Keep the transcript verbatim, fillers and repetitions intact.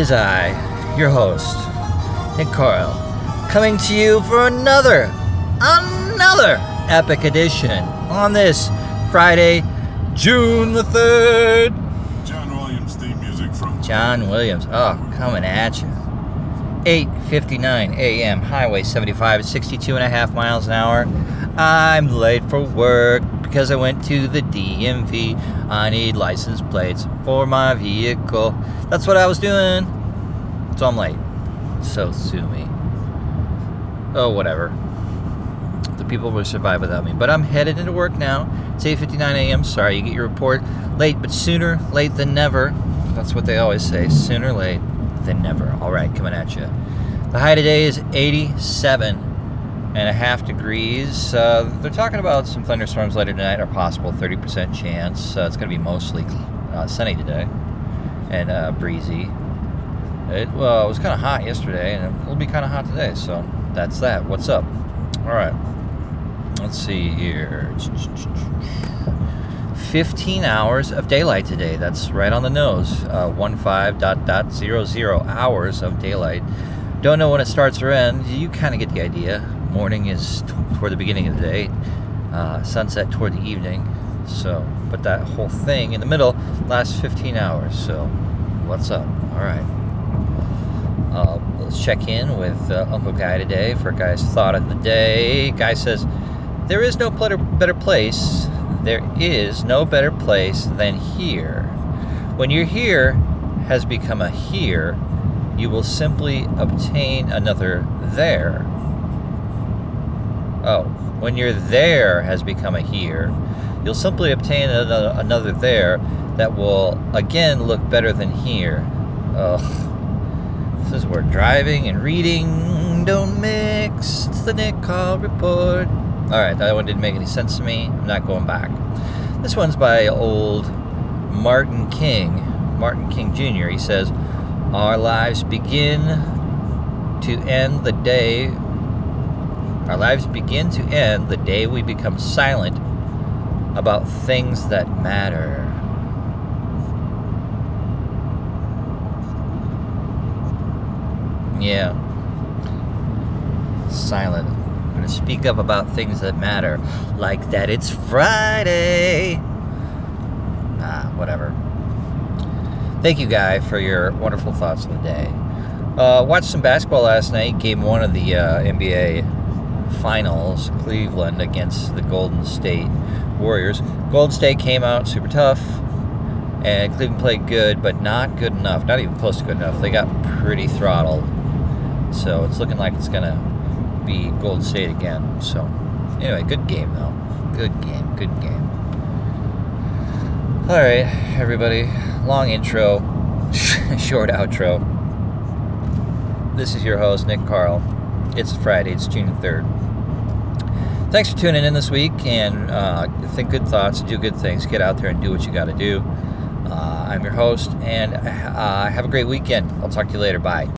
is I, your host, Nick Carl, coming to you for another, another epic edition on this Friday, June the third. John Williams theme music from John Williams. Oh, coming at you. eight fifty-nine a.m. Highway seventy-five, sixty-two and a half miles an hour. I'm late for work because I went to the D M V. I need license plates for my vehicle. That's what I was doing. So I'm late. So sue me. Oh, whatever. The people will survive without me. But I'm headed into work now. It's eight fifty-nine a.m. Sorry, you get your report late, but sooner late than never. That's what they always say. Sooner late than never. All right, coming at you. The high today is eighty-seven and a half degrees. Uh, they're talking about some thunderstorms later tonight, are possible thirty percent chance. Uh, it's going to be mostly uh, sunny today and uh, breezy. It, well, it was kind of hot yesterday, and it'll be kind of hot today, so that's that. What's up? All right. Let's see here. fifteen hours of daylight today. That's right on the nose. Uh, fifteen dot dot zero zero hours of daylight. Don't know when it starts or ends. You kind of get the idea. Morning is t- toward the beginning of the day. Uh, sunset toward the evening. So, but that whole thing in the middle lasts fifteen hours. So, what's up? All right. Uh, let's check in with uh, Uncle Guy today for Guy's thought of the day. Guy says, "There is no better better place. There is no better place than here. When your here has become a here, you will simply obtain another there." Oh, when your there has become a here, you'll simply obtain another, another there that will again look better than here. Ugh. This is where driving and reading don't mix. It's the Nick Carl Report. All right, that one didn't make any sense to me. I'm not going back. This one's by old Martin King, Martin King Junior He says, "Our lives begin to end the day. Our lives begin to end the day we become silent about things that matter." Yeah. Silent. To speak up about things that matter, like that it's Friday. Ah, whatever. Thank you, Guy, for your wonderful thoughts of the day. Uh, watched some basketball last night. Game one of the uh, N B A Finals, Cleveland against the Golden State Warriors. Golden State came out super tough, and Cleveland played good, but not good enough. Not even close to good enough. They got pretty throttled. So it's looking like it's gonna be Golden State again. So anyway, good game though. Good game, good game. All right, everybody. Long intro, short outro. This is your host, Nick Carl. It's Friday. It's June third. Thanks for tuning in this week, and uh, think good thoughts, do good things, get out there and do what you got to do. Uh, I'm your host, and uh, have a great weekend. I'll talk to you later. Bye.